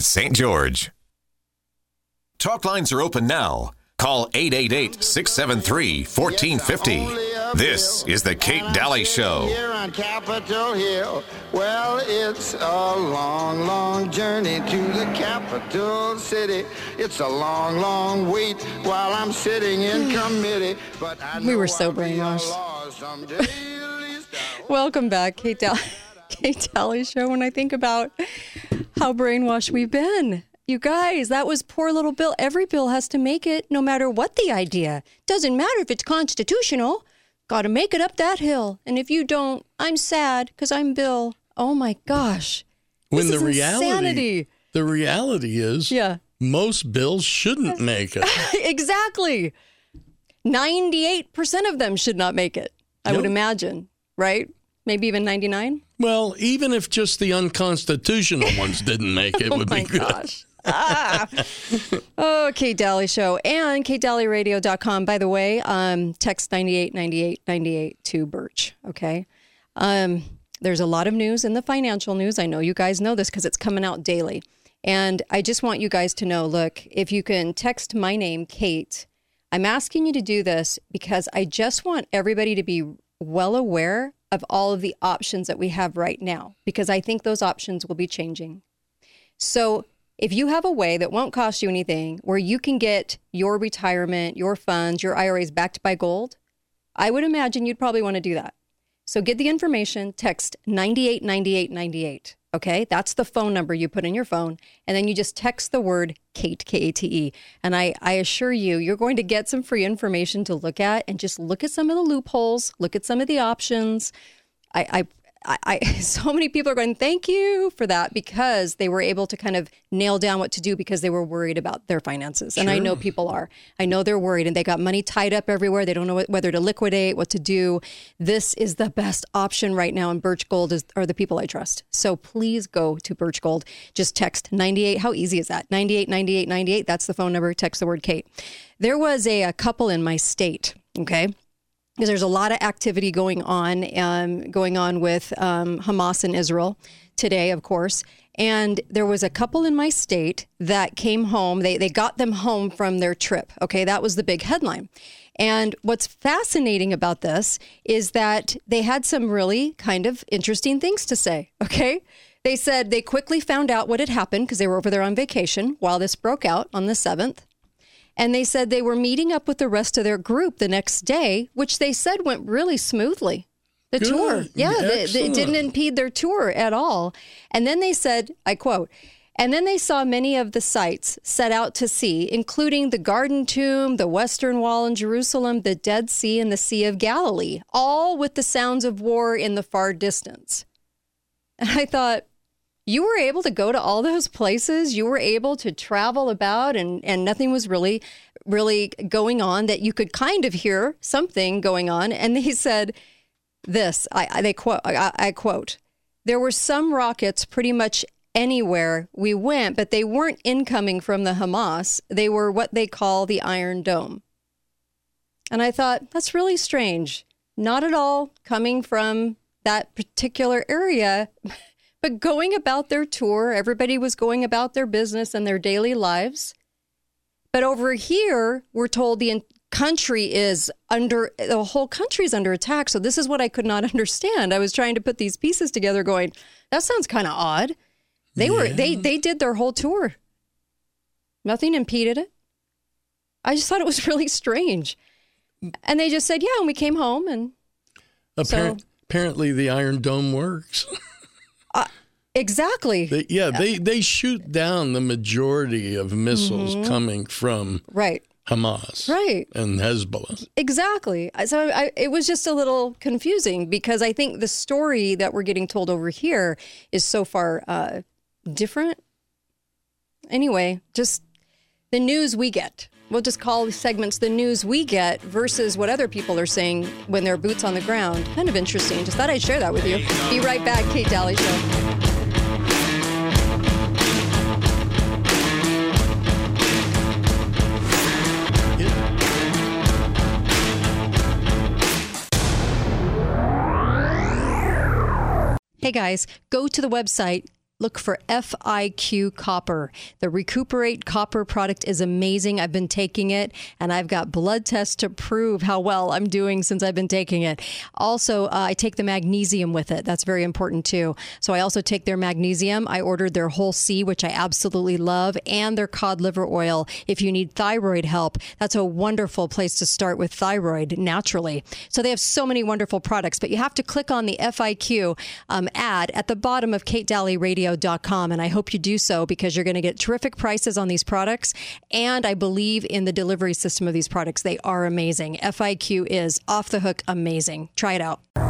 and St. George. Talk lines are open now. Call 888-673-1450. This is the Kate Dalley Show. Here on Capitol Hill. Well, it's a long, long journey to the capital city. It's a long, long wait while I'm sitting in committee. But I know we were so brainwashed. Welcome back, Kate Dalley. Kate Dalley Show. When I think about how brainwashed we've been. You guys, that was poor little bill. Every bill has to make it, no matter what the idea. Doesn't matter if it's constitutional. Got to make it up that hill. And if you don't, I'm sad because I'm Bill. Oh, my gosh. When this the reality is most bills shouldn't make it. Exactly. 98% of them should not make it, I would imagine, right? Maybe even 99? Well, even if just the unconstitutional ones didn't make it, would be good. Oh, my gosh. Oh, Kate Dalley Show and katedalleyradio.com. By the way, text 989898 to Birch, okay? There's a lot of news in the financial news. I know you guys know this because it's coming out daily. And I just want you guys to know, look, if you can text my name, Kate, I'm asking you to do this because I just want everybody to be well aware of all of the options that we have right now, because I think those options will be changing. So if you have a way that won't cost you anything where you can get your retirement, your funds, your IRAs backed by gold, I would imagine you'd probably want to do that. So get the information, text 989898, okay? That's the phone number you put in your phone, and then you just text the word Kate, K-A-T-E, and I assure you, you're going to get some free information to look at, and just look at some of the loopholes, look at some of the options. So many people are going, thank you for that, because they were able to kind of nail down what to do because they were worried about their finances. Sure. And I know people are. I know they're worried and they got money tied up everywhere. They don't know whether to liquidate, what to do. This is the best option right now, and Birch Gold are the people I trust. So please go to Birch Gold. Just text 98. How easy is that? 989898. That's the phone number. Text the word Kate. There was a couple in my state, okay? Because there's a lot of activity going on with Hamas and Israel today, of course. And there was a couple in my state that came home. They got them home from their trip. Okay, that was the big headline. And what's fascinating about this is that they had some really kind of interesting things to say. Okay, they said they quickly found out what had happened because they were over there on vacation while this broke out on the 7th. And they said they were meeting up with the rest of their group the next day, which they said went really smoothly. Good. Tour. Yeah, it didn't impede their tour at all. And then they said, I quote, and then they saw many of the sites set out to sea, including the Garden Tomb, the Western Wall in Jerusalem, the Dead Sea, and the Sea of Galilee, all with the sounds of war in the far distance. And I thought, you were able to go to all those places. You were able to travel about, and nothing was really, really going on that you could kind of hear something going on. And they said this, I quote, there were some rockets pretty much anywhere we went, but they weren't incoming from the Hamas. They were what they call the Iron Dome. And I thought, that's really strange. Not at all coming from that particular area. But going about their tour, everybody was going about their business and their daily lives. But over here, we're told the country is under, the whole country is under attack. So this is what I could not understand. I was trying to put these pieces together going, that sounds kind of odd. They did their whole tour. Nothing impeded it. I just thought it was really strange. And they just said, yeah, and we came home. And apparently the Iron Dome works. Exactly. They shoot down the majority of missiles coming from Hamas and Hezbollah. Exactly. So it was just a little confusing because I think the story that we're getting told over here is so far different. Anyway, just the news we get. We'll just call the segments the news we get versus what other people are saying when they're boots on the ground. Kind of interesting. Just thought I'd share that with you. Be right back, Kate Dalley Show. Hey guys, go to the website look for FIQ Copper. The Recuperate Copper product is amazing. I've been taking it, and I've got blood tests to prove how well I'm doing since I've been taking it. Also, I take the magnesium with it. That's very important, too. So I also take their magnesium. I ordered their whole sea, which I absolutely love, and their cod liver oil. If you need thyroid help, that's a wonderful place to start with thyroid naturally. So they have so many wonderful products, but you have to click on the FIQ ad at the bottom of katedalleyradio.com, and I hope you do so because you're going to get terrific prices on these products, and I believe in the delivery system of these products. They are amazing. FIQ is off the hook amazing. Try it out.